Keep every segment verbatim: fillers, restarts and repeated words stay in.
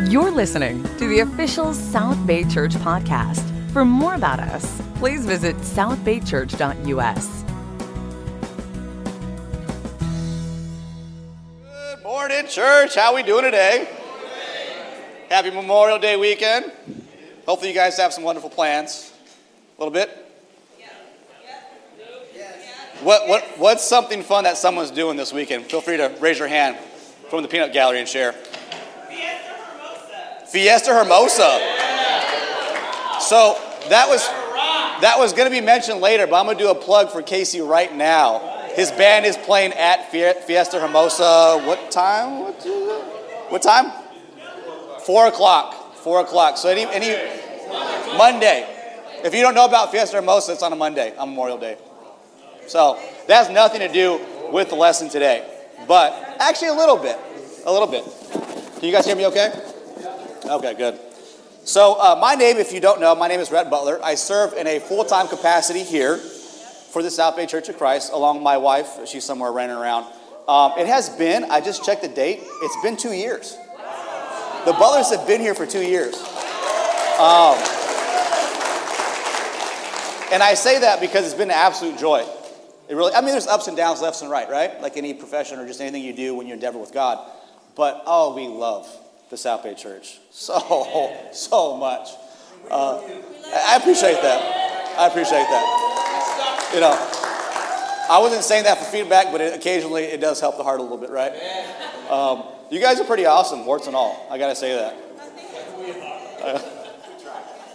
You're listening to the official South Bay Church podcast. For more about us, please visit south bay church dot u s. Good morning, church. How are we doing today? Happy Memorial Day weekend. Hopefully you guys have some wonderful plans. A little bit? What, what, what's something fun that someone's doing this weekend? Feel free to raise your hand from the peanut gallery and share. Fiesta Hermosa. Fiesta Hermosa. Yeah. So that was that was going to be mentioned later, but I'm going to do a plug for Casey right now. His band is playing at Fiesta Hermosa. What time? What, what time? Four o'clock. Four o'clock. So any any Monday. If you don't know about Fiesta Hermosa, it's on a Monday on Memorial Day. So that has nothing to do with the lesson today, but actually a little bit, a little bit. Can you guys hear me okay? Okay, good. So uh, my name, if you don't know, my name is Rhett Butler. I serve in a full-time capacity here for the South Bay Church of Christ, along with my wife. She's somewhere running around. Um, it has been, I just checked the date, it's been two years. The Butlers have been here for two years. Um, and I say that because it's been an absolute joy. It really, I mean, there's ups and downs, lefts and right, right? Like any profession or just anything you do when you endeavor with God. But, oh, we love the South Bay Church so, so much. Uh, I appreciate that. I appreciate that. You know, I wasn't saying that for feedback, but it, occasionally it does help the heart a little bit, right? Um, you guys are pretty awesome, warts and all. I got to say that. Uh,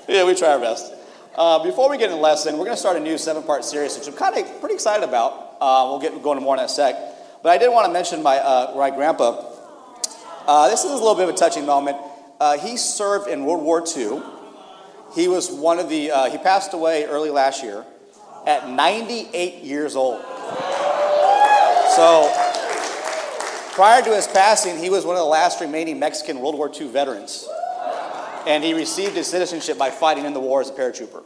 yeah, we try our best. Uh, before we get into the lesson, we're going to start a new seven-part series, which I'm kind of pretty excited about. Uh, we'll get going into more in a sec. But I did want to mention my uh, my grandpa. Uh, this is a little bit of a touching moment. Uh, he served in World War Two. He was one of the, uh, he passed away early last year at ninety-eight years old. So prior to his passing, he was one of the last remaining Mexican World War Two veterans. And he received his citizenship by fighting in the war as a paratrooper.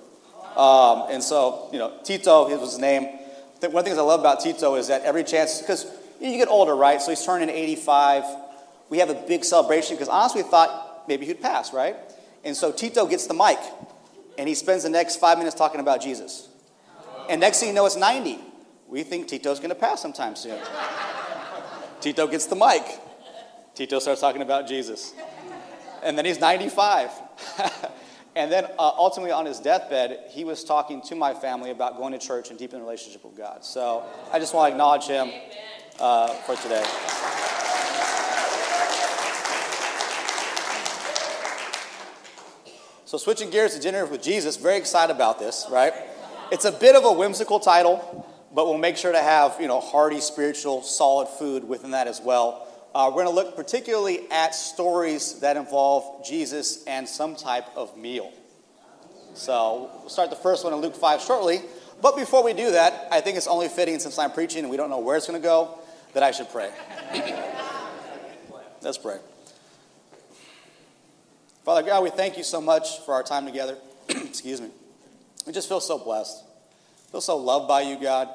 Um, and so, you know, Tito, his was his name. One of the things I love about Tito is that every chance, because you get older, right? So he's turning eighty-five. We have a big celebration because honestly we thought maybe he'd pass, right? And so Tito gets the mic, and he spends the next five minutes talking about Jesus. And next thing you know, it's ninety. We think Tito's going to pass sometime soon. Tito gets the mic. Tito starts talking about Jesus. And then he's ninety-five. And then uh, ultimately on his deathbed, he was talking to my family about going to church and deepening a relationship with God. So I just want to acknowledge him uh, for today. So switching gears to Dinner with Jesus, very excited about this, right? It's a bit of a whimsical title, but we'll make sure to have, you know, hearty, spiritual, solid food within that as well. Uh, we're going to look particularly at stories that involve Jesus and some type of meal. So we'll start the first one in Luke five shortly. But before we do that, I think it's only fitting since I'm preaching and we don't know where it's going to go, that I should pray. Let's pray. Father God, we thank you so much for our time together. Excuse me. We just feel so blessed. Feel so loved by you, God.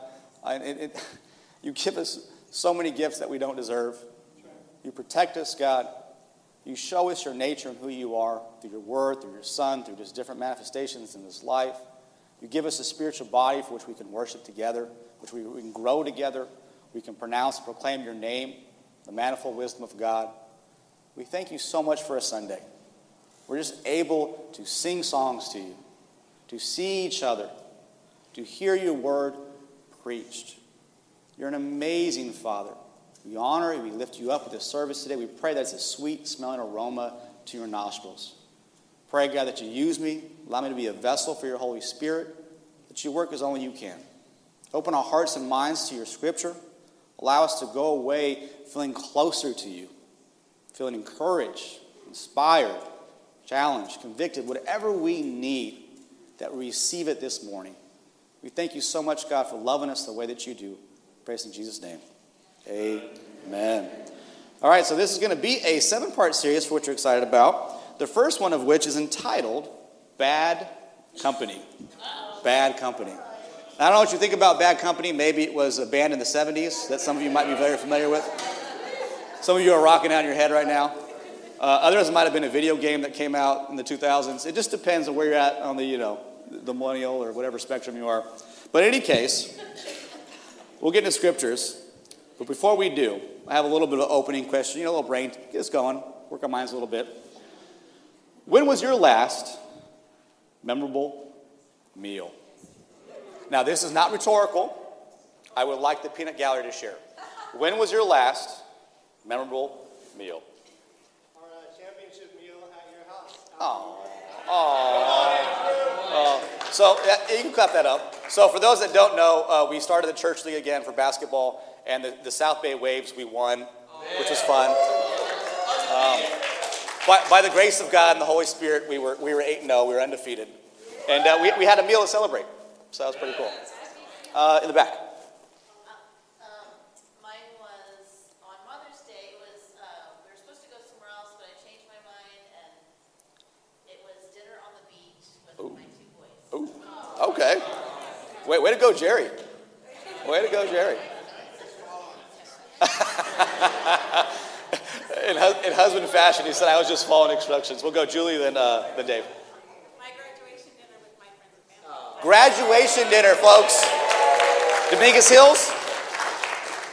I, it, it, you give us so many gifts that we don't deserve. You protect us, God. You show us your nature and who you are through your word, through your son, through just different manifestations in this life. You give us a spiritual body for which we can worship together, which we, we can grow together. We can pronounce and proclaim your name, the manifold wisdom of God. We thank you so much for a Sunday. We're just able to sing songs to you, to see each other, to hear your word preached. You're an amazing Father. We honor you, we lift you up with this service today. We pray that it's a sweet-smelling aroma to your nostrils. Pray, God, that you use me. Allow me to be a vessel for your Holy Spirit, that you work as only you can. Open our hearts and minds to your scripture. Allow us to go away feeling closer to you, feeling encouraged, inspired, challenged, convicted, whatever we need, that we receive it this morning. We thank you so much, God, for loving us the way that you do. Praise in Jesus' name. Amen. All right, so this is going to be a seven-part series for what you're excited about. The first one of which is entitled Bad Company. Bad Company. Now, I don't know what you think about Bad Company. Maybe it was a band in the seventies that some of you might be very familiar with. Some of you are rocking out in your head right now. Uh, others might have been a video game that came out in the two thousands. It just depends on where you're at on the, you know, the millennial or whatever spectrum you are. But in any case, we'll get into scriptures. But before we do, I have a little bit of an opening question, you know, a little brain, get us going, work our minds a little bit. When was your last memorable meal? Now, this is not rhetorical. I would like the peanut gallery to share. When was your last memorable meal? Our uh, championship meal at your house. Oh. Oh. Uh, so uh, you can clap that up. So for those that don't know, uh, we started the church league again for basketball, and the, the South Bay Waves, we won, which was fun. Um, by, by the grace of God and the Holy Spirit, we were we were eight and zero. We were undefeated, and uh, we we had a meal to celebrate. So that was pretty cool. Uh, in the back. Okay. Way, way to go, Jerry. Way to go, Jerry. in, hu- in husband fashion, he said, I was just following instructions. We'll go Julie, then, uh, then Dave. My graduation dinner with my friends and family. Graduation dinner, folks. Dominguez Hills?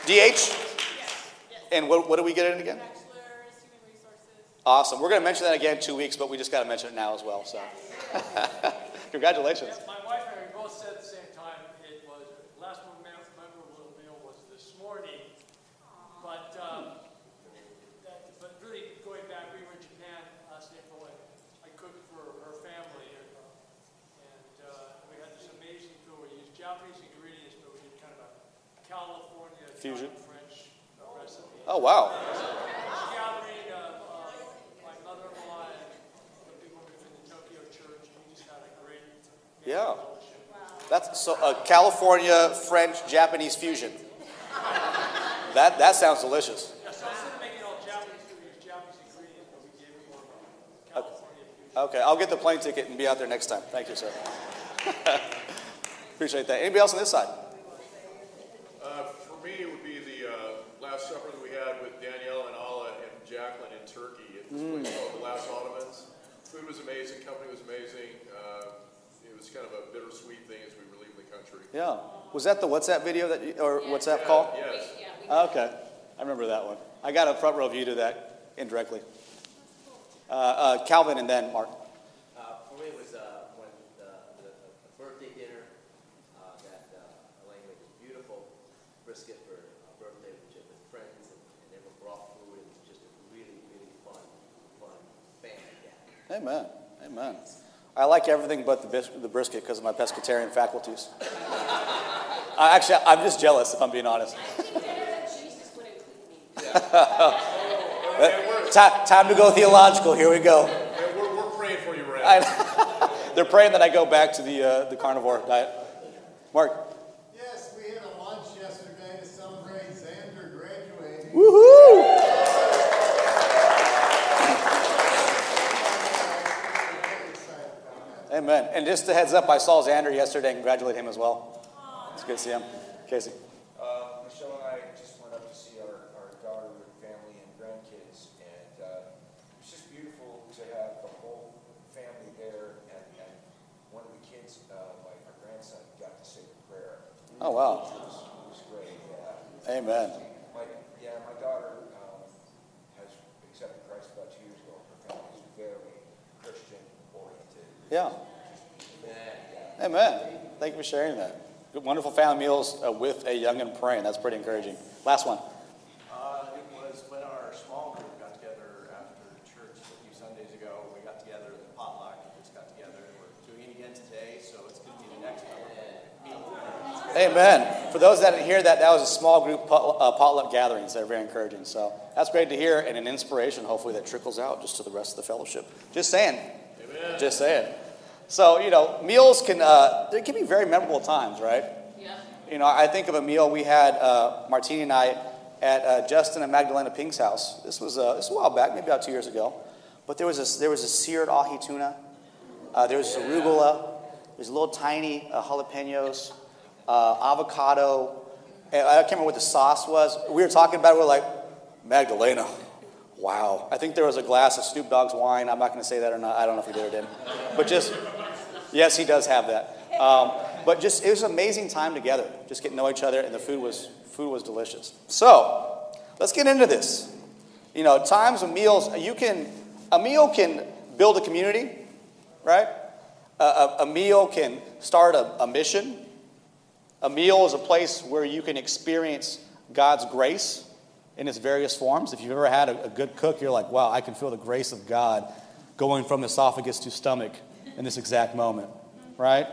D H? Yes. And what, what do we get in again? Bachelor's, Human Resources. Awesome. We're going to mention that again in two weeks, but we just got to mention it now as well. So, congratulations. Yes, my wife and I both said at the same time, it was, last memorable meal was this morning, but um, that, but really going back, we were in Japan last April, and I cooked for her family, and, and uh, we had this amazing food. We used Japanese ingredients, but we did kind of a California fusion, French recipe. Oh, wow. Yeah, that's so a California French Japanese fusion. That that sounds delicious. Yeah, so instead of making all Japanese food, use Japanese ingredients, but we gave it more of a California fusion. Okay, I'll get the plane ticket and be out there next time. Thank you, sir. Appreciate that. Anybody else on this side? Uh, for me, it would be the uh, Last Supper that we had with Danielle and Alla and Jacqueline in Turkey. It was mm. called The Last Ottomans. Food was amazing. Company was amazing. Uh, It was kind of a bittersweet thing as we were leaving the country. Yeah. Was that the WhatsApp video that you, or yeah. WhatsApp yeah, call? Yes. Okay. I remember that one. I got a front row view to that indirectly. Uh, uh, Calvin and then Mark. Uh, for me, it was uh, when the, the, the birthday dinner uh, that uh, Elaine made was beautiful brisket for a birthday with friends, and, and they were brought food, and it was just a really, really fun, fun family gathering. Amen. Amen. I like everything but the, bis- the brisket because of my pescatarian faculties. uh, actually, I'm just jealous, if I'm being honest. I think that Jesus would include me. Yeah. T- time to go theological. Here we go. Yeah, we're, we're praying for you, Ryan. They're praying that I go back to the uh, the carnivore diet. Mark. Yes, we had a lunch yesterday to celebrate Xander graduating. Woohoo! Amen. And just a heads up, I saw Xander yesterday and congratulate him as well. It's good to see him. Casey. Uh, Michelle and I just went up to see our, our daughter with family and grandkids, and uh, it was just beautiful to have the whole family there, and, and one of the kids, uh, like our grandson, got to say the prayer. Oh, wow. It was, it was great, yeah. Amen. My, yeah, my daughter um, has accepted Christ about two years ago. Her family is very Christian-oriented. Yeah. Amen. Thank you for sharing that. Good, wonderful family meals uh, with a young'un praying. That's pretty encouraging. Last one. Uh, it was when our small group got together after church a few Sundays ago. We got together in the potluck. We just got together. We're doing it again today, so it's going to be the next meal. Amen. For those that didn't hear that, that was a small group pot, uh, potluck gatherings. They're very encouraging. So that's great to hear, and an inspiration, hopefully, that trickles out just to the rest of the fellowship. Just saying. Amen. Just saying. So, you know, meals can, uh, there can be very memorable times, right? Yeah. You know, I think of a meal we had, uh, Martini and I, at uh, Justin and Magdalena Ping's house. This was, uh, this was a while back, maybe about two years ago. But there was a, there was a seared ahi tuna. Uh, there was yeah. arugula. There's little tiny uh, jalapenos, uh, avocado. And I can't remember what the sauce was. We were talking about it. We were like, Magdalena, Wow. I think there was a glass of Snoop Dogg's wine. I'm not going to say that or not. I don't know if he did or didn't. But just, yes, he does have that. Um, but just, it was an amazing time together, just getting to know each other, and the food was food was delicious. So, let's get into this. You know, times and meals, you can, a meal can build a community, right? A, a, a meal can start a, a mission. A meal is a place where you can experience God's grace in its various forms. If you've ever had a, a good cook, you're like, wow, I can feel the grace of God going from the esophagus to stomach in this exact moment, right?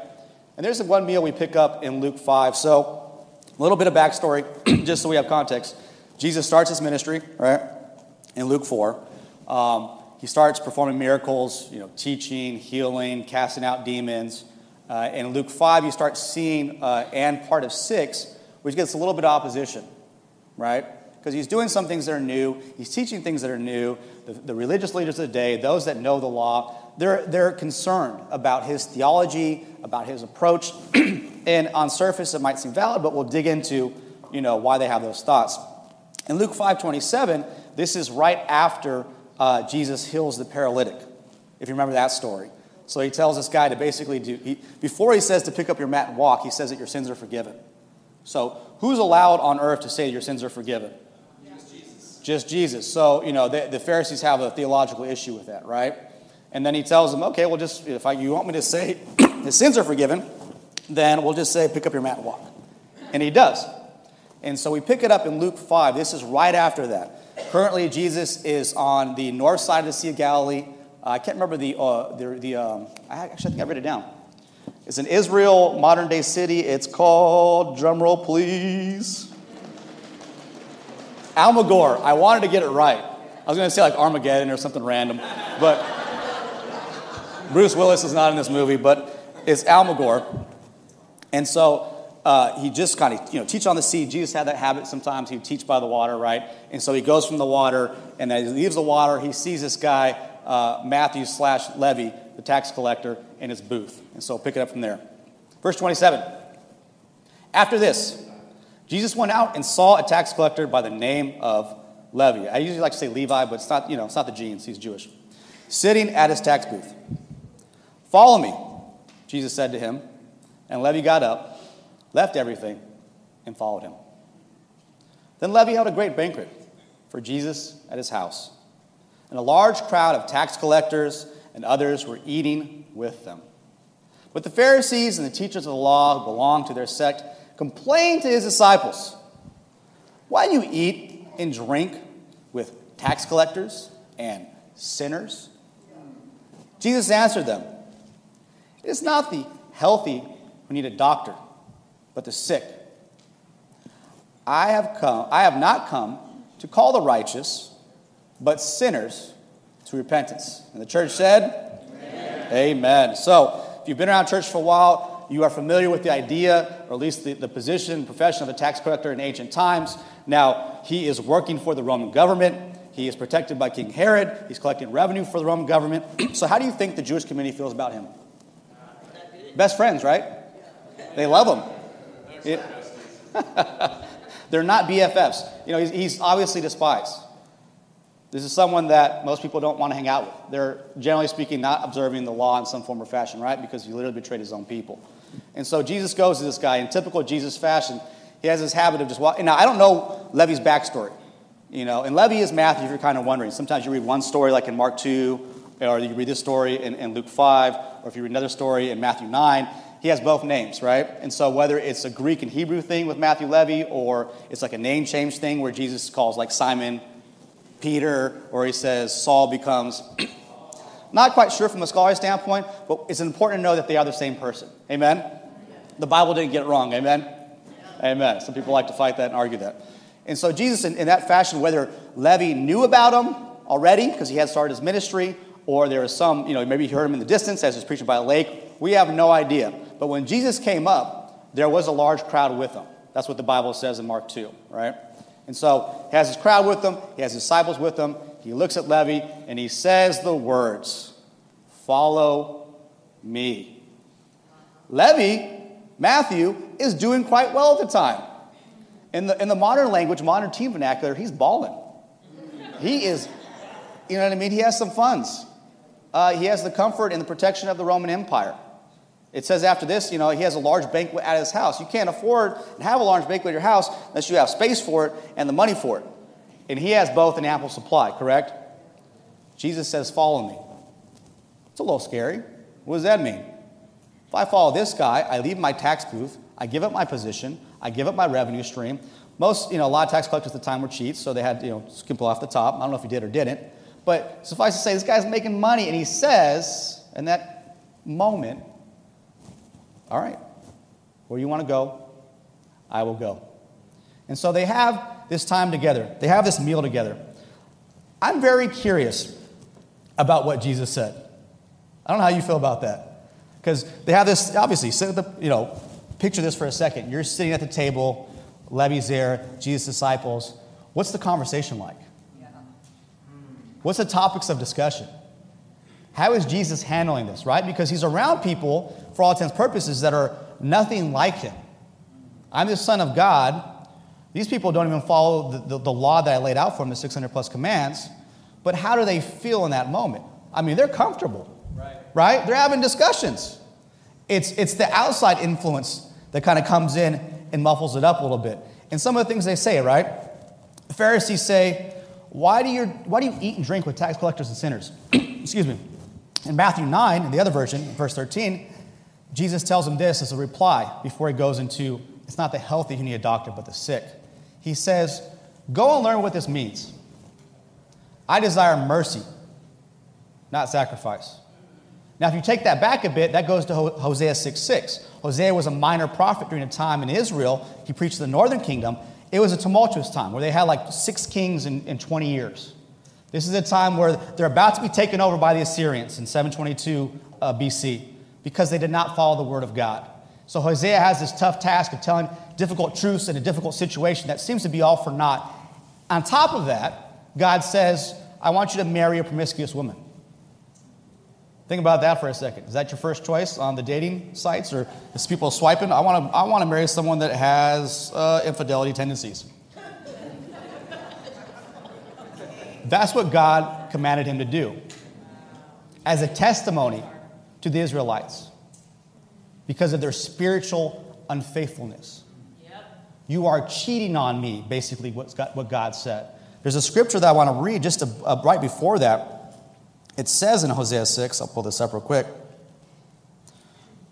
And there's the one meal we pick up in Luke five. So a little bit of backstory, just so we have context. Jesus starts his ministry, right, in Luke four. Um, he starts performing miracles, you know, teaching, healing, casting out demons. Uh, in Luke five, you start seeing, uh, and part of six, which gets a little bit of opposition, right? Because he's doing some things that are new. He's teaching things that are new. The, the religious leaders of the day, those that know the law, They're, they're concerned about his theology, about his approach, and on surface it might seem valid, but we'll dig into, you know, why they have those thoughts. In Luke five twenty-seven, this is right after uh, Jesus heals the paralytic, if you remember that story. So he tells this guy to basically do, he, before he says to pick up your mat and walk, he says that your sins are forgiven. So who's allowed on earth to say your sins are forgiven? Just Jesus. Just Jesus. So, you know, they, the Pharisees have a theological issue with that, right? And then he tells them, okay, well, just if I, you want me to say his sins are forgiven, then we'll just say, pick up your mat and walk. And he does. And so we pick it up in Luke five. This is right after that. Currently, Jesus is on the north side of the Sea of Galilee. Uh, I can't remember the, uh, the, the um, I actually I think I wrote it down. It's an Israel modern-day city. It's called, drum roll, please, Almagor. I wanted to get it right. I was going to say like Armageddon or something random, but... Bruce Willis is not in this movie, but it's Almagor. And so uh, he just kind of, you know, teach on the sea. Jesus had that habit sometimes. He would teach by the water, right? And so he goes from the water, and then he leaves the water. He sees this guy, uh, Matthew slash Levi, the tax collector, in his booth. And so pick it up from there. Verse twenty-seven. After this, Jesus went out and saw a tax collector by the name of Levi. I usually like to say Levi, but it's not, you know, it's not the genes. He's Jewish. Sitting at his tax booth. Follow me, Jesus said to him, and Levi got up, left everything, and followed him. Then Levi held a great banquet for Jesus at his house, and a large crowd of tax collectors and others were eating with them. But the Pharisees and the teachers of the law who belonged to their sect complained to his disciples, "Why do you eat and drink with tax collectors and sinners?" Jesus answered them, "It is not the healthy who need a doctor, but the sick. I have come. I have not come to call the righteous, but sinners to repentance." And the church said, "Amen." Amen. So, if you've been around church for a while, you are familiar with the idea, or at least the, the position, profession of a tax collector in ancient times. Now, he is working for the Roman government. He is protected by King Herod. He's collecting revenue for the Roman government. So how do you think the Jewish community feels about him? Best friends, right? They love him. It, they're not B F Fs. You know, he's, he's obviously despised. This is someone that most people don't want to hang out with. They're, generally speaking, not observing the law in some form or fashion, right? Because he literally betrayed his own people. And so Jesus goes to this guy in typical Jesus fashion. He has this habit of just walking. Now, I don't know Levi's backstory. You know, and Levi is Matthew, if you're kind of wondering. Sometimes you read one story like in Mark two, or you read this story in, in Luke five, or if you read another story in Matthew nine, he has both names, right? And so whether it's a Greek and Hebrew thing with Matthew Levi, or it's like a name change thing where Jesus calls like Simon, Peter, or he says Saul becomes, not quite sure from a scholarly standpoint, but it's important to know that they are the same person. Amen? Yeah. The Bible didn't get it wrong. Amen? Yeah. Amen. Some people like to fight that and argue that. And so Jesus, in, in that fashion, whether Levi knew about him already because he had started his ministry, or there was some, you know, maybe he heard him in the distance as he was preaching by a lake, we have no idea. But when Jesus came up, there was a large crowd with him. That's what the Bible says in Mark two, right? And so he has his crowd with him. He has his disciples with him. He looks at Levi, and he says the words, "Follow me." Levi, Matthew, is doing quite well at the time. In the in the modern language, modern team vernacular, he's balling. He is you know what I mean? He has some funds. Uh, he has the comfort and the protection of the Roman Empire. It says after this, you know, he has a large banquet at his house. You can't afford and have a large banquet at your house unless you have space for it and the money for it. And he has both in ample supply, correct? Jesus says, follow me. It's a little scary. What does that mean? If I follow this guy, I leave my tax booth, I give up my position, I give up my revenue stream. Most, you know, a lot of tax collectors at the time were cheats, so they had, you know, skimp off the top. I don't know if he did or didn't. But suffice to say, this guy's making money, and he says, in that moment, all right, where you want to go, I will go. And so they have this time together. They have this meal together. I'm very curious about what Jesus said. I don't know how you feel about that. Because they have this, obviously, sit at the, you know, picture this for a second. You're sitting at the table, Levi's there, Jesus' disciples. What's the conversation like? What's the topics of discussion? How is Jesus handling this, right? Because he's around people, for all intents and purposes, that are nothing like him. I'm the Son of God. These people don't even follow the, the, the law that I laid out for them, the six hundred plus commands. But how do they feel in that moment? I mean, they're comfortable, right? right? They're having discussions. It's, it's the outside influence that kind of comes in and muffles it up a little bit. And some of the things they say, right? The Pharisees say, Why do, you, why do you eat and drink with tax collectors and sinners? Excuse me. In Matthew nine, in the other version, verse thirteen, Jesus tells him this as a reply before he goes into, it's not the healthy who need a doctor, but the sick. He says, go and learn what this means. I desire mercy, not sacrifice. Now, if you take that back a bit, that goes to Hosea six six. Hosea was a minor prophet during a time in Israel. He preached to the northern kingdom. It was a tumultuous time where they had like six kings in, in twenty years. This is a time where they're about to be taken over by the Assyrians in seven twenty-two B C because they did not follow the word of God. So Hosea has this tough task of telling difficult truths in a difficult situation that seems to be all for naught. On top of that, God says, I want you to marry a promiscuous woman. Think about that for a second. Is that your first choice on the dating sites, or is people swiping? I want to I want to marry someone that has uh, infidelity tendencies. That's what God commanded him to do as a testimony to the Israelites because of their spiritual unfaithfulness. Yep. You are cheating on me, basically what God, what God said. There's a scripture that I want to read just to, uh, right before that. It says in Hosea six, I'll pull this up real quick.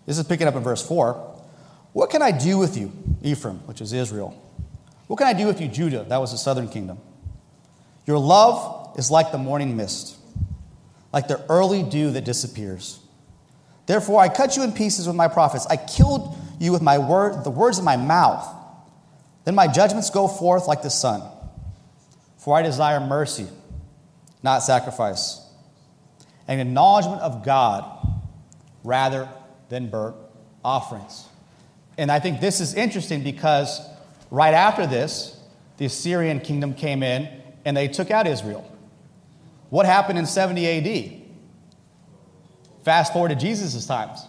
This is picking up in verse four. What can I do with you, Ephraim, which is Israel? What can I do with you, Judah? That was the southern kingdom. Your love is like the morning mist, like the early dew that disappears. Therefore, I cut you in pieces with my prophets. I killed you with my word, the words of my mouth. Then my judgments go forth like the sun. For I desire mercy, not sacrifice. An acknowledgement of God rather than burnt offerings. And I think this is interesting because right after this, the Assyrian kingdom came in and they took out Israel. What happened in seventy A D? Fast forward to Jesus' times.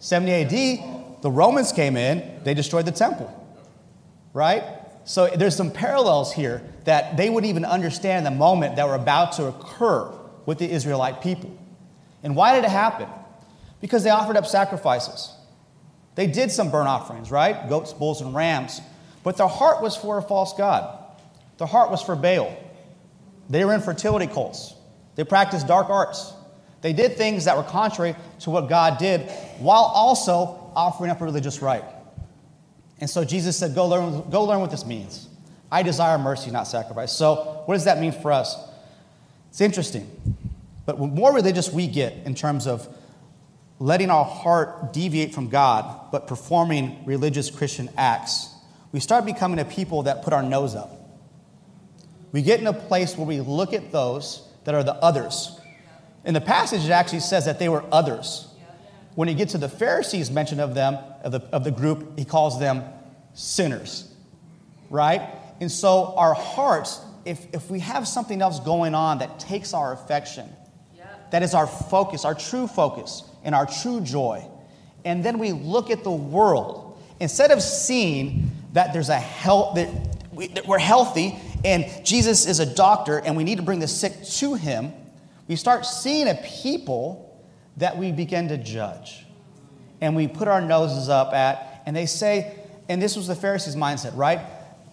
seventy A D, the Romans came in, they destroyed the temple. Right? So there's some parallels here that they wouldn't even understand the moment that were about to occur with the Israelite people. And why did it happen? Because they offered up sacrifices. They did some burnt offerings, right? Goats, bulls, and rams. But their heart was for a false god. Their heart was for Baal. They were in fertility cults. They practiced dark arts. They did things that were contrary to what God did while also offering up a religious rite. And so Jesus said, go learn, go learn what this means. I desire mercy, not sacrifice. So what does that mean for us? It's interesting, but the more religious we get in terms of letting our heart deviate from God, but performing religious Christian acts, we start becoming a people that put our nose up. We get in a place where we look at those that are the others. In the passage, it actually says that they were others. When you get to the Pharisees' mention of them, of the, of the group, he calls them sinners, right? And so our hearts... If, if we have something else going on that takes our affection, yeah. that is our focus, our true focus, and our true joy, and then we look at the world, instead of seeing that there's a health, that, we, that we're healthy, and Jesus is a doctor, and we need to bring the sick to him, We start seeing a people that we begin to judge. And we put our noses up at, and they say, and this was the Pharisees' mindset, right?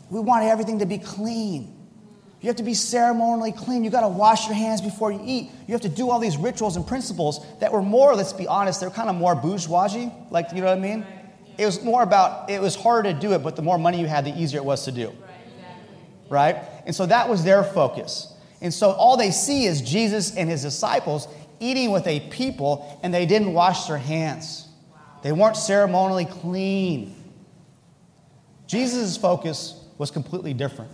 We want everything to be clean. You have to be ceremonially clean. You got to wash your hands before you eat. You have to do all these rituals and principles that were more, let's be honest, they're kind of more bourgeoisie. Like, you know what I mean? Right. Yeah. It was more about, it was harder to do it, but the more money you had, the easier it was to do. Right. Exactly. Right? And so that was their focus. And so all they see is Jesus and his disciples eating with a people, and they didn't wash their hands. Wow. They weren't ceremonially clean. Jesus' focus was completely different.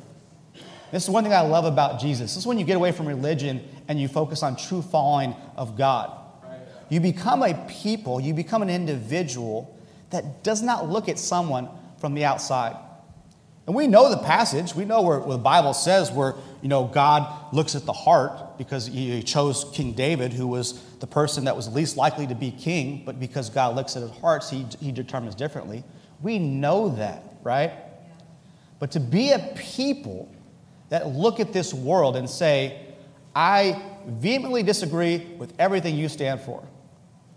This is one thing I love about Jesus. This is when you get away from religion and you focus on true following of God. You become a people, you become an individual that does not look at someone from the outside. And we know the passage. We know where, where the Bible says where, you know, God looks at the heart because he chose King David, who was the person that was least likely to be king, but because God looks at his hearts, he, he determines differently. We know that, right? But to be a people that look at this world and say, I vehemently disagree with everything you stand for.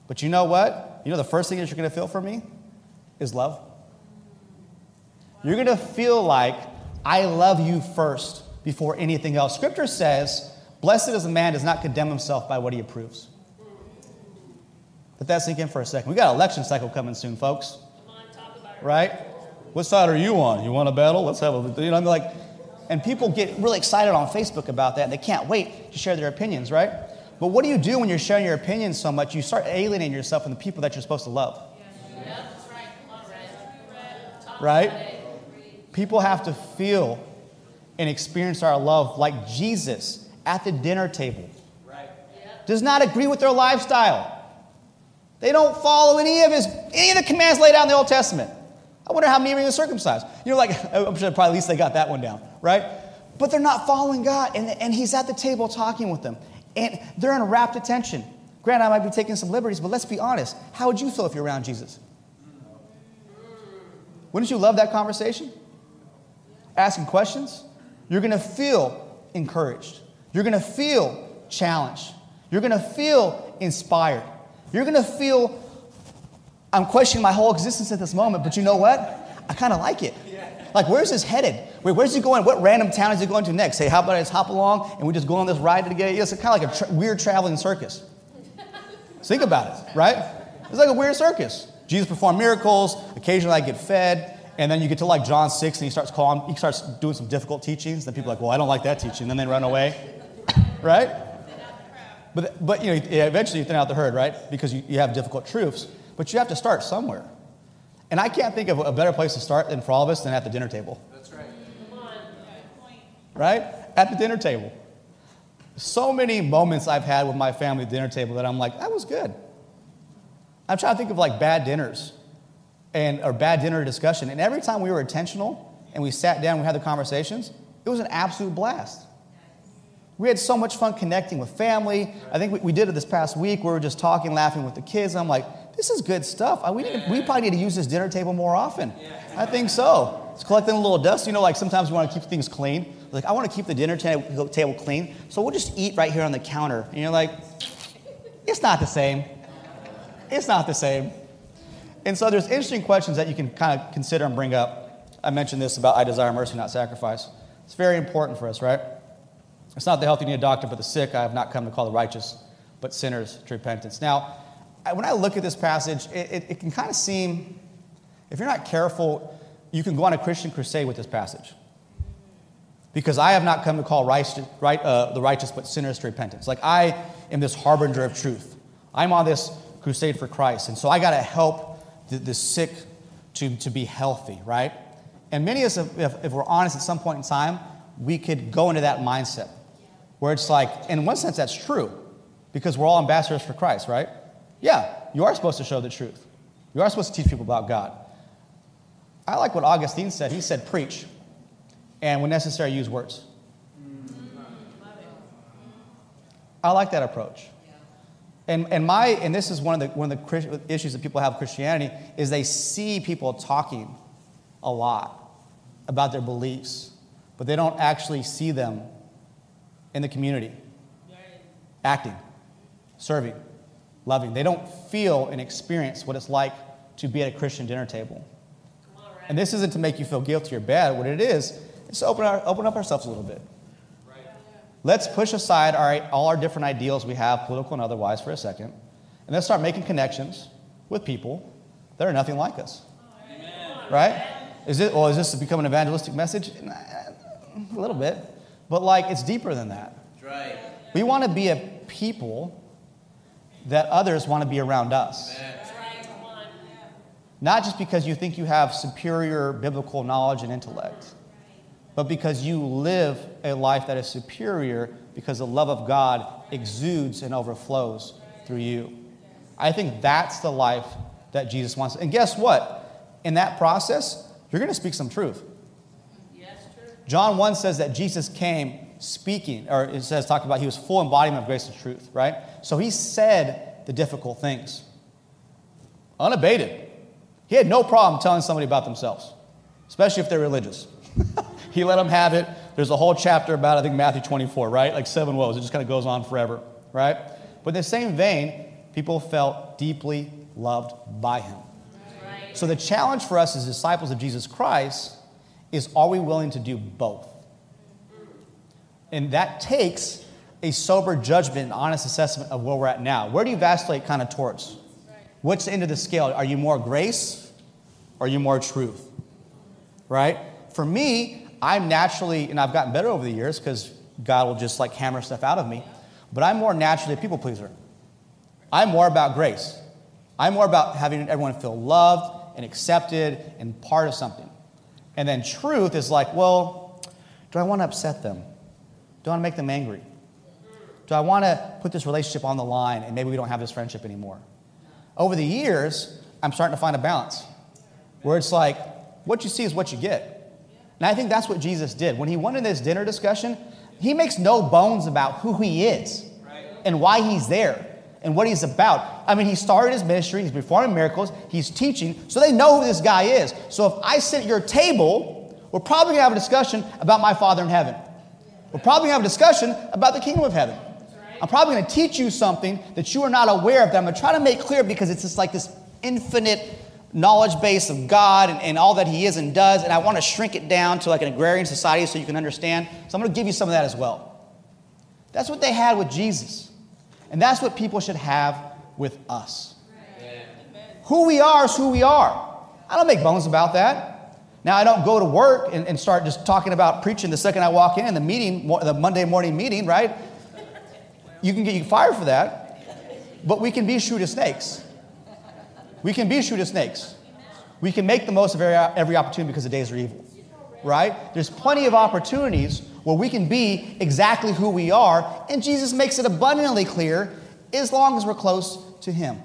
But you know what? You know the first thing that you're going to feel for me is love. You're going to feel like I love you first before anything else. Scripture says, blessed is a man who does not condemn himself by what he approves. Let that sink in for a second. We got an election cycle coming soon, folks. Come on, talk about it. Right? What side are you on? You want a battle? Let's have a, you know, I'm like, and people get really excited on Facebook about that. They can't wait to share their opinions, right? But what do you do when you're sharing your opinions so much? You start alienating yourself from the people that you're supposed to love. Yes. Yeah, that's right. Come on, Red. Right? Right? People have to feel and experience our love like Jesus at the dinner table. Right. Yeah. Does not agree with their lifestyle. They don't follow any of his any of the commands laid out in the Old Testament. I wonder how many were circumcised. You know, like, I'm sure probably at least they got that one down, right? But they're not following God, and, and he's at the table talking with them. And they're in rapt attention. Granted, I might be taking some liberties, but let's be honest. How would you feel if you're around Jesus? Wouldn't you love that conversation? Asking questions? You're going to feel encouraged. You're going to feel challenged. You're going to feel inspired. You're going to feel, I'm questioning my whole existence at this moment, but you know what? I kind of like it. Like, where's this headed? Wait, where's he going? What random town is he going to next? Hey, how about I just hop along and we just go on this ride together? It's kind of like a tra- weird traveling circus. Think about it, right? It's like a weird circus. Jesus performed miracles. Occasionally I get fed. And then you get to like John six and he starts calling, he starts doing some difficult teachings. Then people are like, well, I don't like that teaching. And then they run away, right? But, but you know, eventually you thin out the herd, right? Because you, you have difficult truths. But you have to start somewhere. And I can't think of a better place to start than for all of us than at the dinner table. That's right. Come on. Right? At the dinner table. So many moments I've had with my family at the dinner table that I'm like, that was good. I'm trying to think of like bad dinners and or bad dinner discussion. And every time we were intentional and we sat down and we had the conversations, it was an absolute blast. We had so much fun connecting with family. I think we, we did it this past week. We were just talking, laughing with the kids. I'm like, this is good stuff. I, we, need to, we probably need to use this dinner table more often. Yeah. I think so. It's collecting a little dust. You know, like sometimes we want to keep things clean. Like, I want to keep the dinner ta- table clean, so we'll just eat right here on the counter. And you're like, it's not the same. It's not the same. And so there's interesting questions that you can kind of consider and bring up. I mentioned this about I desire mercy, not sacrifice. It's very important for us, right? It's not the healthy need a doctor, but the sick. I have not come to call the righteous, but sinners to repentance. Now, when I look at this passage, it, it, it can kind of seem, if you're not careful, you can go on a Christian crusade with this passage. Because I have not come to call righteous, right, uh, the righteous, but sinners to repentance. Like, I am this harbinger of truth. I'm on this crusade for Christ. And so I got to help the, the sick to, to be healthy, right? And many of us, if, if, if we're honest, at some point in time, we could go into that mindset where it's like, in one sense, that's true. Because we're all ambassadors for Christ, right? Yeah, you are supposed to show the truth. You are supposed to teach people about God. I like what Augustine said. He said, preach, and when necessary, use words. I like that approach. And and my and this is one of the one of the issues that people have with Christianity is they see people talking a lot about their beliefs, but they don't actually see them in the community. acting, serving, loving. They don't feel and experience what it's like to be at a Christian dinner table. All right. And this isn't to make you feel guilty or bad. What it is, is to open, our, open up ourselves a little bit. Right. Let's push aside our, all our different ideals we have, political and otherwise, for a second, and let's start making connections with people that are nothing like us. Amen. Right? Is it, or is this to become an evangelistic message? A little bit. But, like, it's deeper than that. Right. We want to be a people that others want to be around us. Right. Not just because you think you have superior biblical knowledge and intellect, but because you live a life that is superior because the love of God exudes and overflows through you. I think that's the life that Jesus wants. And guess what? In that process, you're going to speak some truth. John one says that Jesus came speaking, or it says, talking about he was full embodiment of grace and truth, right? So he said the difficult things. Unabated. He had no problem telling somebody about themselves, especially if they're religious. He let them have it. There's a whole chapter about, I think, Matthew twenty-four, right? Like seven woes. It just kind of goes on forever, right? But in the same vein, people felt deeply loved by him. Right. So the challenge for us as disciples of Jesus Christ is, are we willing to do both? And that takes a sober judgment and honest assessment of where we're at now. Where do you vacillate kind of towards? What's the end of the scale? Are you more grace or are you more truth? Right? For me, I'm naturally, and I've gotten better over the years because God will just like hammer stuff out of me, but I'm more naturally a people pleaser. I'm more about grace. I'm more about having everyone feel loved and accepted and part of something. And then truth is like, well, do I want to upset them? Do I want to make them angry? Do I want to put this relationship on the line and maybe we don't have this friendship anymore? Over the years, I'm starting to find a balance where it's like, what you see is what you get. And I think that's what Jesus did. When he went in this dinner discussion, he makes no bones about who he is and why he's there and what he's about. I mean, he started his ministry, he's performing miracles, he's teaching, so they know who this guy is. So if I sit at your table, we're probably going to have a discussion about my Father in heaven. We're probably going to have a discussion about the kingdom of heaven. I'm probably going to teach you something that you are not aware of that I'm going to try to make clear because it's just like this infinite knowledge base of God and, and all that he is and does, and I want to shrink it down to like an agrarian society so you can understand. So I'm going to give you some of that as well. That's what they had with Jesus. And that's what people should have with us. Amen. Who we are is who we are. I don't make bones about that. Now, I don't go to work and, and start just talking about preaching the second I walk in, the meeting, the Monday morning meeting, right? You can get you fired for that. But we can be shrewd as snakes. We can be shrewd as snakes. We can make the most of every, every opportunity because the days are evil, right? There's plenty of opportunities where we can be exactly who we are, and Jesus makes it abundantly clear, as long as we're close to him.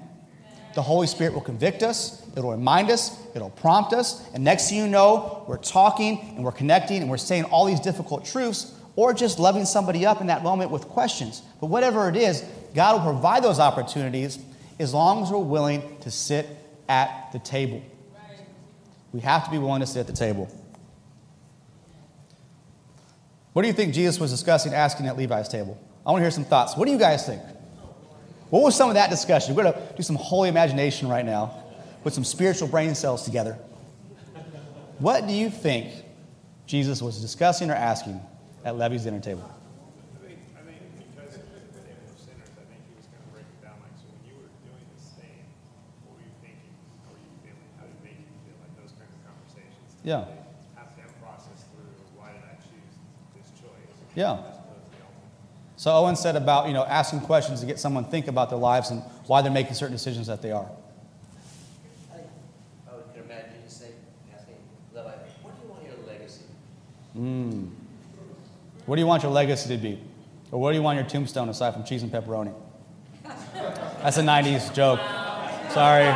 The Holy Spirit will convict us, it'll remind us, it'll prompt us, and next thing you know, we're talking, and we're connecting, and we're saying all these difficult truths, or just loving somebody up in that moment with questions. But whatever it is, God will provide those opportunities as long as we're willing to sit at the table. We have to be willing to sit at the table. What do you think Jesus was discussing, asking at Levi's table? I want to hear some thoughts. What do you guys think? What was some of that discussion? We're going to do some holy imagination right now. Put some spiritual brain cells together. What do you think Jesus was discussing or asking at Levi's dinner table? I think, I think because they were sinners, I think he was going to break it down. Like, so when you were doing this thing, what were you thinking? How were you feeling? How did it make you feel? Like those kinds of conversations. Yeah. Yeah. So Owen said about, you know, asking questions to get someone to think about their lives and why they're making certain decisions that they are. I, I would imagine you just say, asking Levi, what do you want your legacy? Mm. What do you want your legacy to be? Or what do you want your tombstone aside from cheese and pepperoni? That's a nineties joke. Sorry.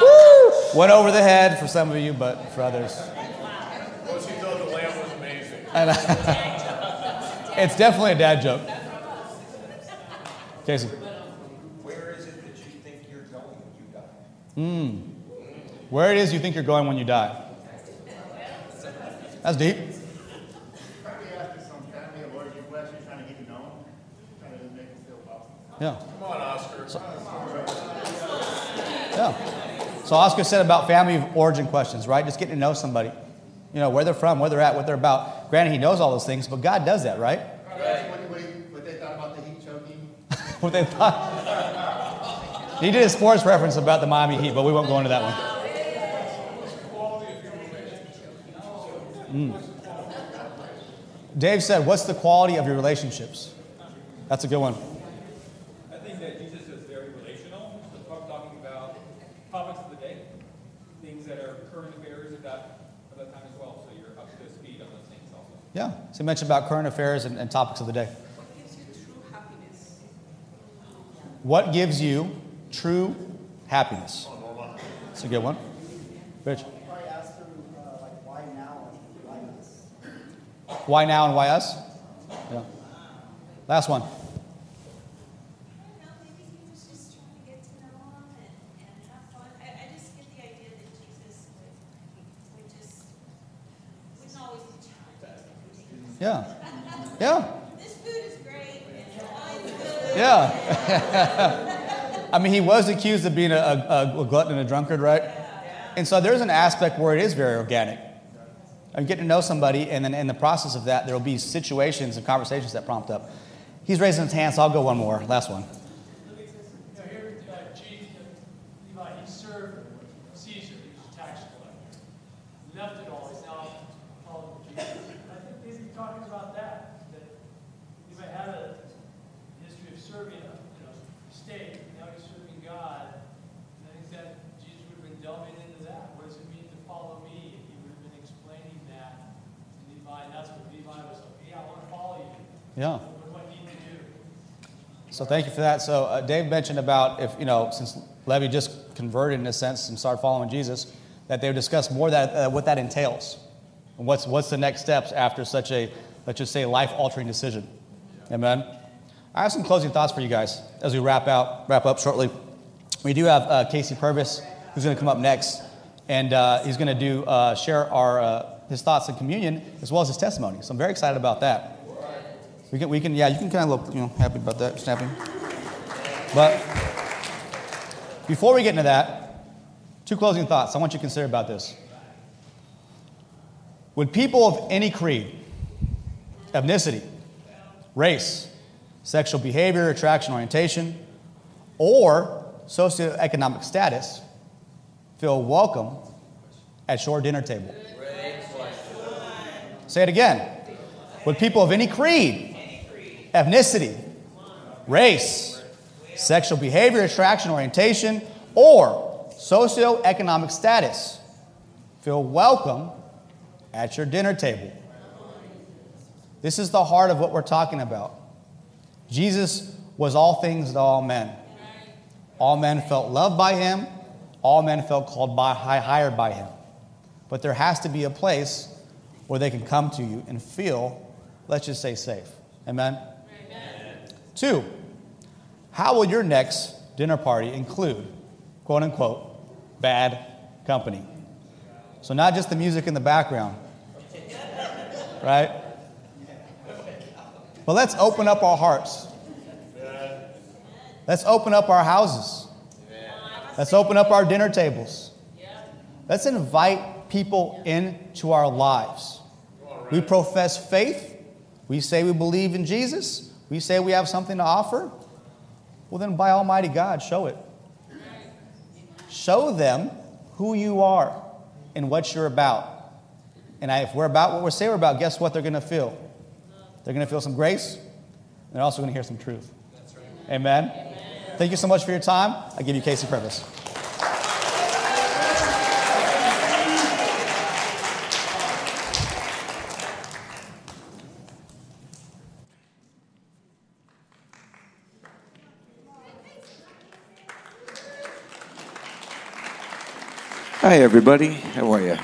Woo! Went over the head for some of you, but for others. Well, she thought the lamb was amazing. And, uh, it's definitely a dad joke. Casey. Where is it that you think you're going when you die? Mm. Where it is you think you're going when you die. That's deep. Probably after some family or you were trying to get known, trying to make them feel about Yeah. Come on, Oscar. So, yeah. So Oscar said about family of origin questions, right? Just getting to know somebody. You know, where they're from, where they're at, what they're about. Granted, he knows all those things, but God does that, right? Right. What, what, what they thought about the heat choking? What they thought? He did a sports reference about the Miami Heat, but we won't go into that one. Mm. Dave said, what's the quality of your relationships? That's a good one. I think that Jesus is very relational. So talking about topics of the day, things that are current affairs at that, at that time as well. So you're up to speed on those things also. Yeah. So you mentioned about current affairs and, and topics of the day. What gives you true happiness? What gives you true happiness? That's a good one. Rich. Why now and why us? Yeah. Last one. I don't know, maybe he was just trying to get to know him and, and have fun. I, I just get the idea that Jesus would, would just, wouldn't always be challenged. Yeah. Yeah. This food is great. It's fine food. Yeah. I mean, he was accused of being a, a, a glutton and a drunkard, right? Yeah. Yeah. And so there's an aspect where it is very organic. I'm getting to know somebody, and then in the process of that, there will be situations and conversations that prompt up. He's raising his hand, so I'll go one more. Last one. Now here, uh, Chief Levi, he served Caesar, he was a tax collector. He left it all, he's now following Jesus. I think maybe talking about that, that Levi had a history of serving, you know, state, now he's serving God. And I think that Jesus would have been delving into that. What does it mean to follow me? And that's what Levi was like, yeah, I want to follow you. Yeah. What do I need to do? So thank you for that. So uh, Dave mentioned about if, you know, since Levi just converted in a sense and started following Jesus, that they would discuss more that uh, what that entails. And what's what's the next steps after such a, let's just say, life-altering decision. Yeah. Amen. I have some closing thoughts for you guys as we wrap out, wrap up shortly. We do have uh, Casey Purvis, who's going to come up next, and uh, he's going to do uh, share our... Uh, his thoughts on communion, as well as his testimony. So I'm very excited about that. We can, we can, yeah, you can kind of look, you know, happy about that, snapping. But before we get into that, two closing thoughts I want you to consider about this. Would people of any creed, ethnicity, race, sexual behavior, attraction, orientation, or socioeconomic status feel welcome at your dinner table? Say it again. Would people of any creed, ethnicity, race, sexual behavior, attraction, orientation, or socioeconomic status feel welcome at your dinner table? This is the heart of what we're talking about. Jesus was all things to all men. All men felt loved by him. All men felt called by, hired by him. But there has to be a place where they can come to you and feel, let's just say, safe. Amen? Amen? Two, how will your next dinner party include, quote unquote, bad company? So not just the music in the background, right? But let's open up our hearts. Let's open up our houses. Let's open up our dinner tables. Let's invite people into our lives. We profess faith. We say we believe in Jesus. We say we have something to offer. Well, then by Almighty God, show it. Show them who you are and what you're about. And if we're about what we say we're about, guess what they're going to feel? They're going to feel some grace. And they're also going to hear some truth. Amen. Amen. Thank you so much for your time. I give you Casey Purvis. Hi, everybody. How are you?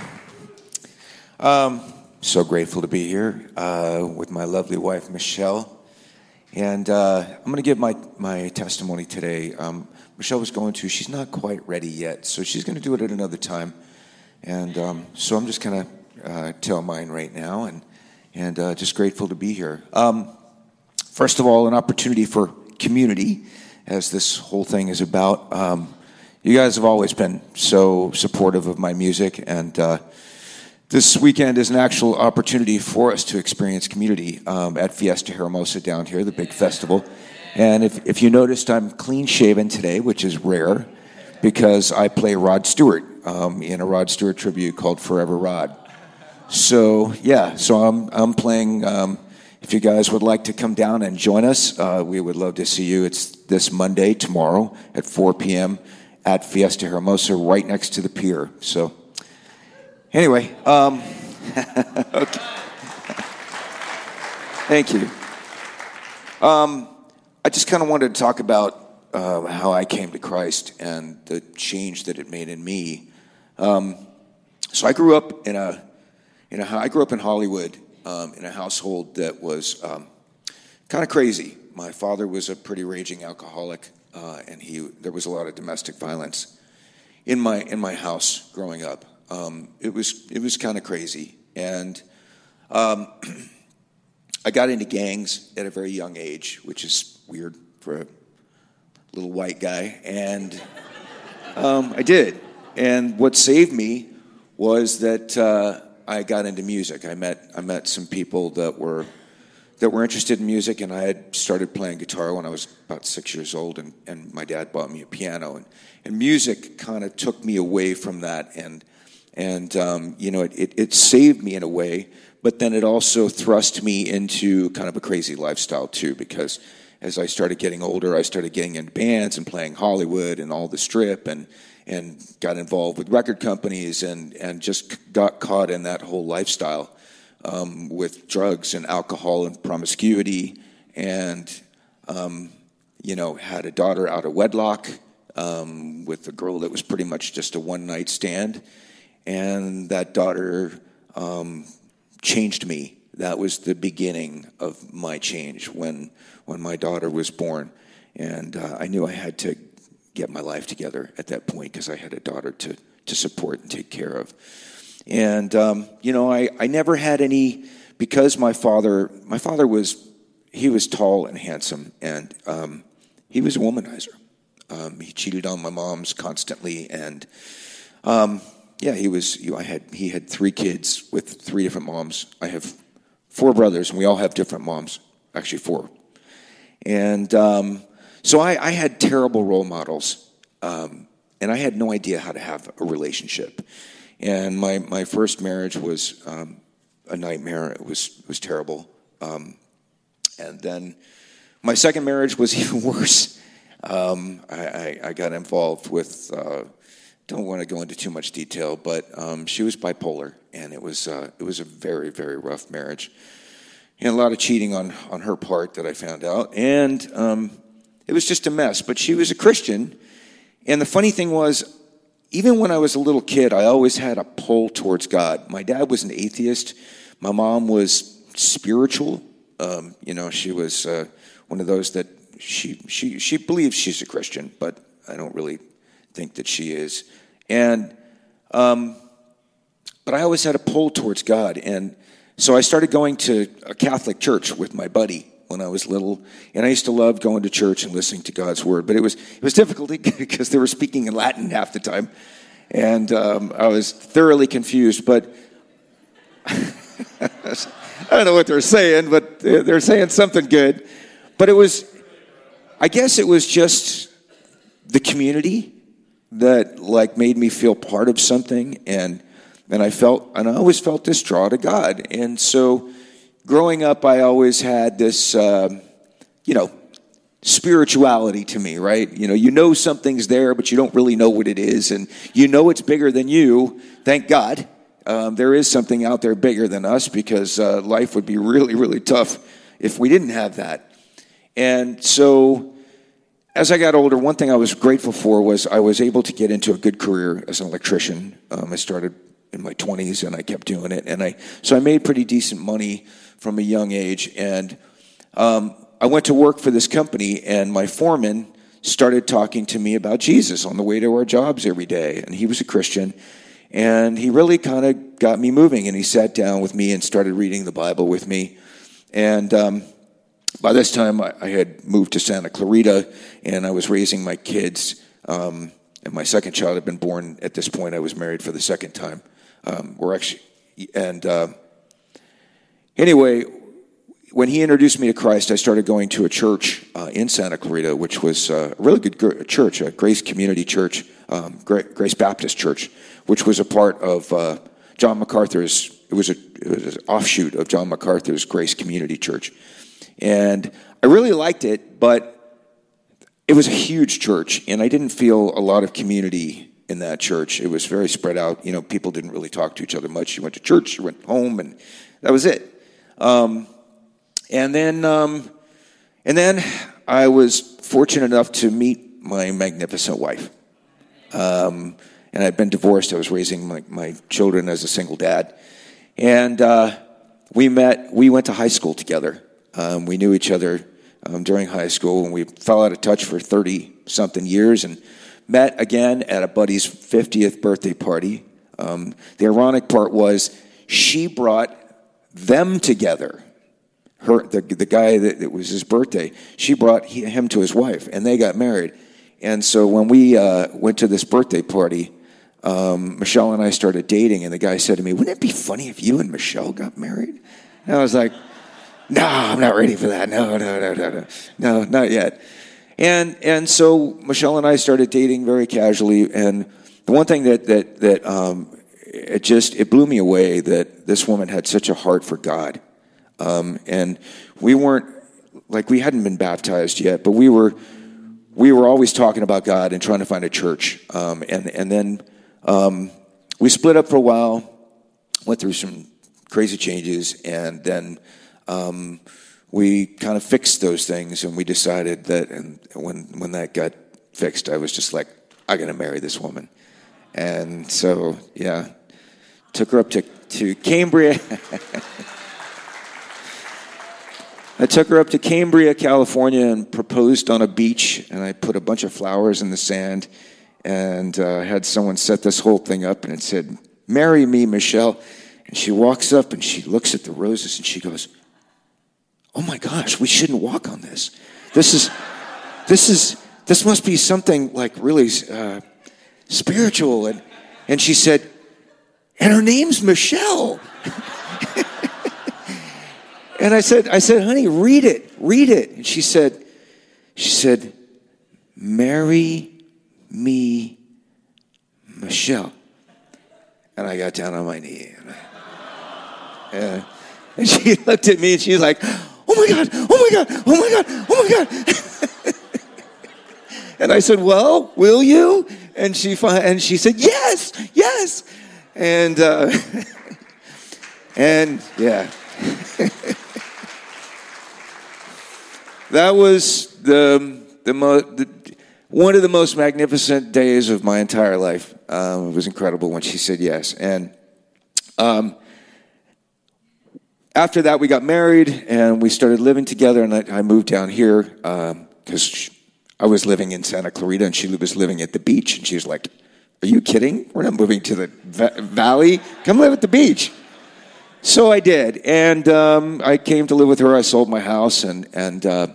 Um, so grateful to be here uh, with my lovely wife, Michelle. And uh, I'm going to give my, my testimony today. Um, Michelle was going to, she's not quite ready yet, so she's going to do it at another time. And um, so I'm just going to uh, tell mine right now, and, and uh, just grateful to be here. Um, first of all, an opportunity for community. as this whole thing is about. Um, you guys have always been so supportive of my music, and uh, this weekend is an actual opportunity for us to experience community um, at Fiesta Hermosa down here, the big festival. And if, if you noticed, I'm clean-shaven today, which is rare, because I play Rod Stewart um, in a Rod Stewart tribute called Forever Rod. So, yeah, so I'm I'm playing. Um, if you guys would like to come down and join us, uh, we would love to see you. It's this Monday, tomorrow, at four p.m. at Fiesta Hermosa, right next to the pier. So, anyway, um, okay. Thank you. Um, I just kind of wanted to talk about uh, how I came to Christ and the change that it made in me. Um, so I grew up in a You know, I grew up in Hollywood um, in a household that was um, kind of crazy. My father was a pretty raging alcoholic, uh, and he there was a lot of domestic violence in my in my house growing up. Um, it was it was kind of crazy, and um, I got into gangs at a very young age, which is weird for a little white guy, and um, I did. And what saved me was that. Uh, I got into music. I met I met some people that were that were interested in music, and I had started playing guitar when I was about six years old, and, and my dad bought me a piano, and, and music kind of took me away from that, and and um, you know it, it it saved me in a way, but then it also thrust me into kind of a crazy lifestyle too, because as I started getting older, I started getting into bands and playing Hollywood and all the strip, and. and got involved with record companies and, and just got caught in that whole lifestyle um, with drugs and alcohol and promiscuity and, um, you know, had a daughter out of wedlock um, with a girl that was pretty much just a one-night stand. And that daughter um, changed me. That was the beginning of my change when, when my daughter was born. And uh, I knew I had to get my life together at that point because I had a daughter to to support and take care of. And, um, you know, I, I never had any, because my father, my father was, he was tall and handsome, and um, he was a womanizer. Um, he cheated on my moms constantly. And, um, yeah, he was, you know, I had, he had three kids with three different moms. I have four brothers, and we all have different moms, actually four. And, um, So I, I had terrible role models, um, and I had no idea how to have a relationship. And my, my first marriage was um, a nightmare. It was was terrible. Um, and then my second marriage was even worse. Um, I, I, I got involved with, uh, don't want to go into too much detail, but um, she was bipolar, and it was uh, it was a very, very rough marriage. And a lot of cheating on, on her part that I found out. And... Um, It was just a mess, but she was a Christian. And the funny thing was, even when I was a little kid, I always had a pull towards God. My dad was an atheist. My mom was spiritual. Um, you know, she was uh, one of those that she she she believes she's a Christian, but I don't really think that she is. And um, but I always had a pull towards God. And so I started going to a Catholic church with my buddy when I was little, and I used to love going to church and listening to God's word, but it was it was difficult because they were speaking in Latin half the time, and um, I was thoroughly confused, but I don't know what they're saying, but they're saying something good. But it was, I guess it was just the community that like made me feel part of something, and and I felt, and I always felt this draw to God, and so growing up, I always had this, um, you know, spirituality to me, right? You know, you know something's there, but you don't really know what it is. And you know it's bigger than you. Thank God. Um, there is something out there bigger than us, because uh, life would be really, really tough if we didn't have that. And so as I got older, one thing I was grateful for was I was able to get into a good career as an electrician. Um, I started in my twenties, and I kept doing it. And I so I made pretty decent money from a young age, and um, I went to work for this company, and my foreman started talking to me about Jesus on the way to our jobs every day, and he was a Christian, and he really kind of got me moving, and he sat down with me and started reading the Bible with me, and um, by this time, I, I had moved to Santa Clarita, and I was raising my kids, um, and my second child had been born. At this point, I was married for the second time. Um, we're actually, and uh, anyway, when he introduced me to Christ, I started going to a church uh, in Santa Clarita, which was uh, a really good gr- church, a Grace Community Church, um, Gra- Grace Baptist Church, which was a part of uh, John MacArthur's. It was a it was an offshoot of John MacArthur's Grace Community Church, and I really liked it, but it was a huge church, and I didn't feel a lot of community in that church. It was very spread out. You know, people didn't really talk to each other much. You went to church, you went home, and that was it. Um, And then, um, and then I was fortunate enough to meet my magnificent wife. Um, and I'd been divorced. I was raising my, my children as a single dad. And uh, we met. We went to high school together. Um, we knew each other um, during high school, and we fell out of touch for thirty-something years and met again at a buddy's fiftieth birthday party. Um, the ironic part was she brought them together. Her, the, the guy that it was his birthday, she brought he, him to his wife, and they got married. And so when we uh, went to this birthday party, um, Michelle and I started dating, and the guy said to me, "Wouldn't it be funny if you and Michelle got married?" And I was like, "No, I'm not ready for that. No, no, no, no, no, no, not yet." And and so Michelle and I started dating very casually. And the one thing that that that um, it just it blew me away that this woman had such a heart for God. Um, and we weren't, like, we hadn't been baptized yet, but we were, we were always talking about God and trying to find a church. Um, and, and then, um, we split up for a while, went through some crazy changes, and then, um, we kind of fixed those things, and we decided that, and when, when that got fixed, I was just like, I gotta marry this woman. And so, yeah, took her up to, to Cambria. I took her up to Cambria, California, and proposed on a beach, and I put a bunch of flowers in the sand, and uh, had someone set this whole thing up, and it said, "Marry me, Michelle." And she walks up, and she looks at the roses, and she goes, "Oh my gosh, we shouldn't walk on this. This is, this is, this must be something like really uh, spiritual." And and she said, "And her name's Michelle." And I said, I said, "Honey, read it, read it." And she said, she said, "Marry me, Michelle." And I got down on my knee. And, I, and, and she looked at me, and she was like, "Oh my God, oh my God, oh my God, oh my God." And I said, "Well, will you?" And she and she said, "Yes, yes." And, uh, and yeah. That was the the, mo- the one of the most magnificent days of my entire life. Um, it was incredible when she said yes. And um, after that, we got married, and we started living together. And I, I moved down here because um, I was living in Santa Clarita, and she was living at the beach. And she was like, "Are you kidding? We're not moving to the va- valley. Come live at the beach." So I did, and um, I came to live with her. I sold my house and and uh,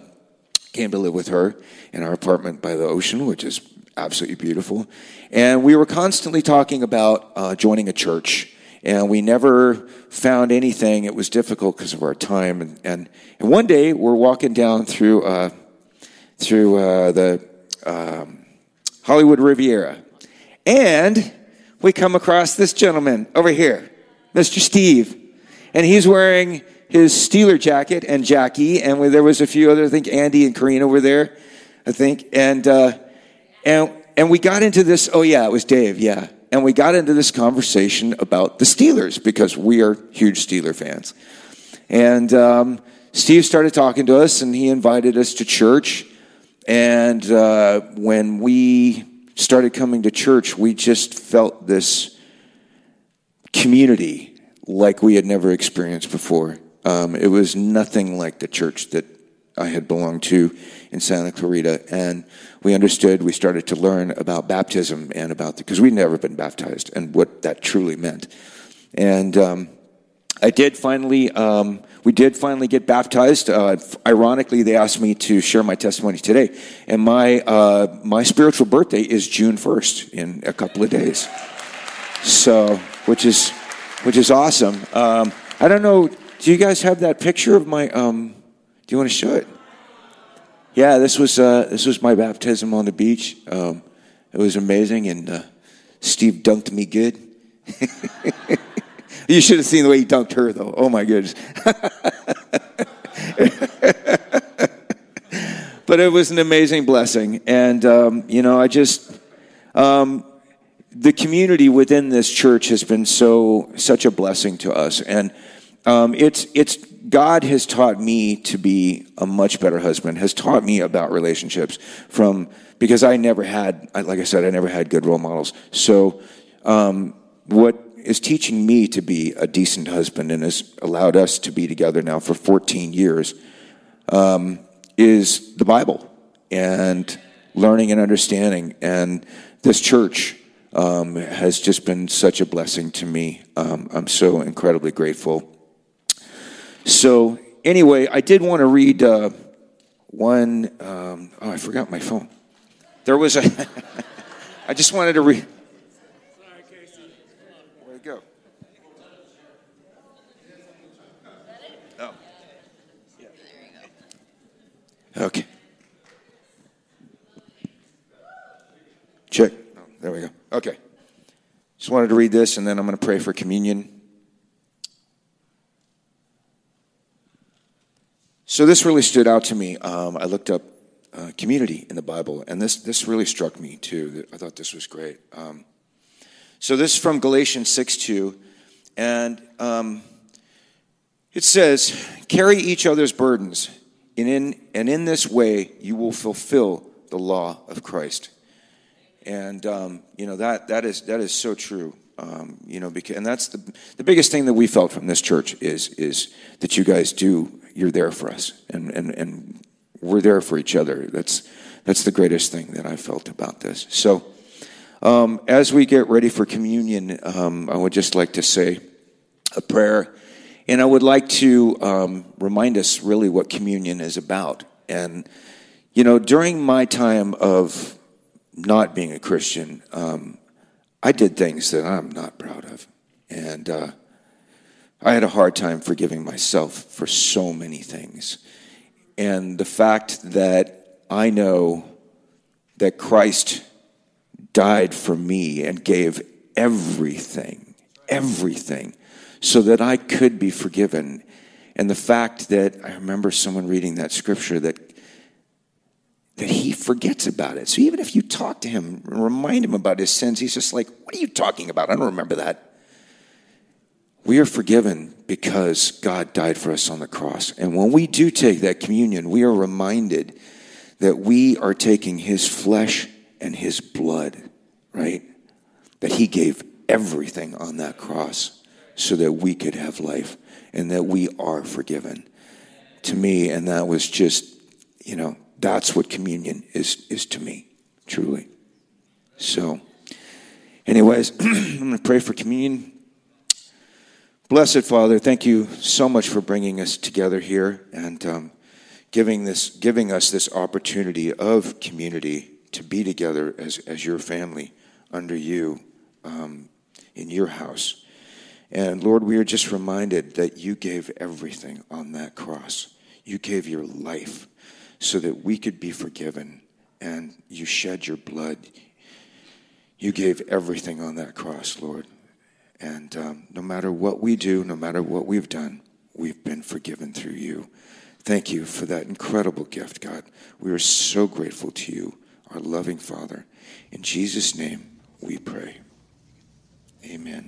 came to live with her in our apartment by the ocean, which is absolutely beautiful. And we were constantly talking about uh, joining a church, and we never found anything. It was difficult because of our time. And, and and one day we're walking down through uh, through uh, the um, Hollywood Riviera, and we come across this gentleman over here, Mister Steve. And he's wearing his Steeler jacket and Jackie, and we, there was a few other, I think Andy and Karina were there, I think. And uh, and and we got into this. Oh yeah, it was Dave. Yeah, and we got into this conversation about the Steelers because we are huge Steeler fans. And um, Steve started talking to us, and he invited us to church. And uh, when we started coming to church, we just felt this community like we had never experienced before. Um, it was nothing like the church that I had belonged to in Santa Clarita. And we understood, we started to learn about baptism and about the, because we'd never been baptized and what that truly meant. And um, I did finally, um, we did finally get baptized. Uh, ironically, they asked me to share my testimony today. And my uh, my spiritual birthday is June first in a couple of days. So, which is which is awesome. Um, I don't know, do you guys have that picture of my, um, do you want to show it? Yeah, this was uh, this was my baptism on the beach. Um, it was amazing, and uh, Steve dunked me good. You should have seen the way he dunked her, though. Oh, my goodness. But it was an amazing blessing. And, um, you know, I just, um, the community within this church has been so, such a blessing to us. And um, it's, it's, God has taught me to be a much better husband, has taught me about relationships from, because I never had, like I said, I never had good role models. So um, what is teaching me to be a decent husband and has allowed us to be together now for fourteen years um, is the Bible and learning and understanding. And this church um, has just been such a blessing to me. Um, I'm so incredibly grateful. So anyway, I did want to read uh, one, um, oh, I forgot my phone. There was a, I just wanted to read. Sorry, Casey. Where'd it go? Oh. Yeah. Okay. Check. Oh, there we go. Okay. Just wanted to read this, and then I'm going to pray for communion. So this really stood out to me. Um, I looked up uh, community in the Bible, and this this really struck me too. I thought this was great. Um, so this is from Galatians six two, and um, it says, "Carry each other's burdens, and in and in this way you will fulfill the law of Christ." And um, you know that that is that is so true. Um, you know, because, and that's the the biggest thing that we felt from this church is is that you guys do. You're there for us, and, and, and we're there for each other. That's that's the greatest thing that I felt about this. So um, as we get ready for communion, um, I would just like to say a prayer, and I would like to um, remind us really what communion is about. And, you know, during my time of not being a Christian, um, I did things that I'm not proud of, and uh I had a hard time forgiving myself for so many things. And the fact that I know that Christ died for me and gave everything, everything, so that I could be forgiven. And the fact that I remember someone reading that scripture that that he forgets about it. So even if you talk to him and remind him about his sins, he's just like, what are you talking about? I don't remember that. We are forgiven because God died for us on the cross. And when we do take that communion, we are reminded that we are taking his flesh and his blood, right? That he gave everything on that cross so that we could have life and that we are forgiven. To me, and that was just, you know, that's what communion is, is to me, truly. So, anyways, I'm going to pray for communion. Blessed Father, thank you so much for bringing us together here and um, giving this, giving us this opportunity of community to be together as, as your family under you um, in your house. And Lord, we are just reminded that you gave everything on that cross. You gave your life so that we could be forgiven, and you shed your blood. You gave everything on that cross, Lord. And um, no matter what we do, no matter what we've done, we've been forgiven through you. Thank you for that incredible gift, God. We are so grateful to you, our loving Father. In Jesus' name, we pray. Amen.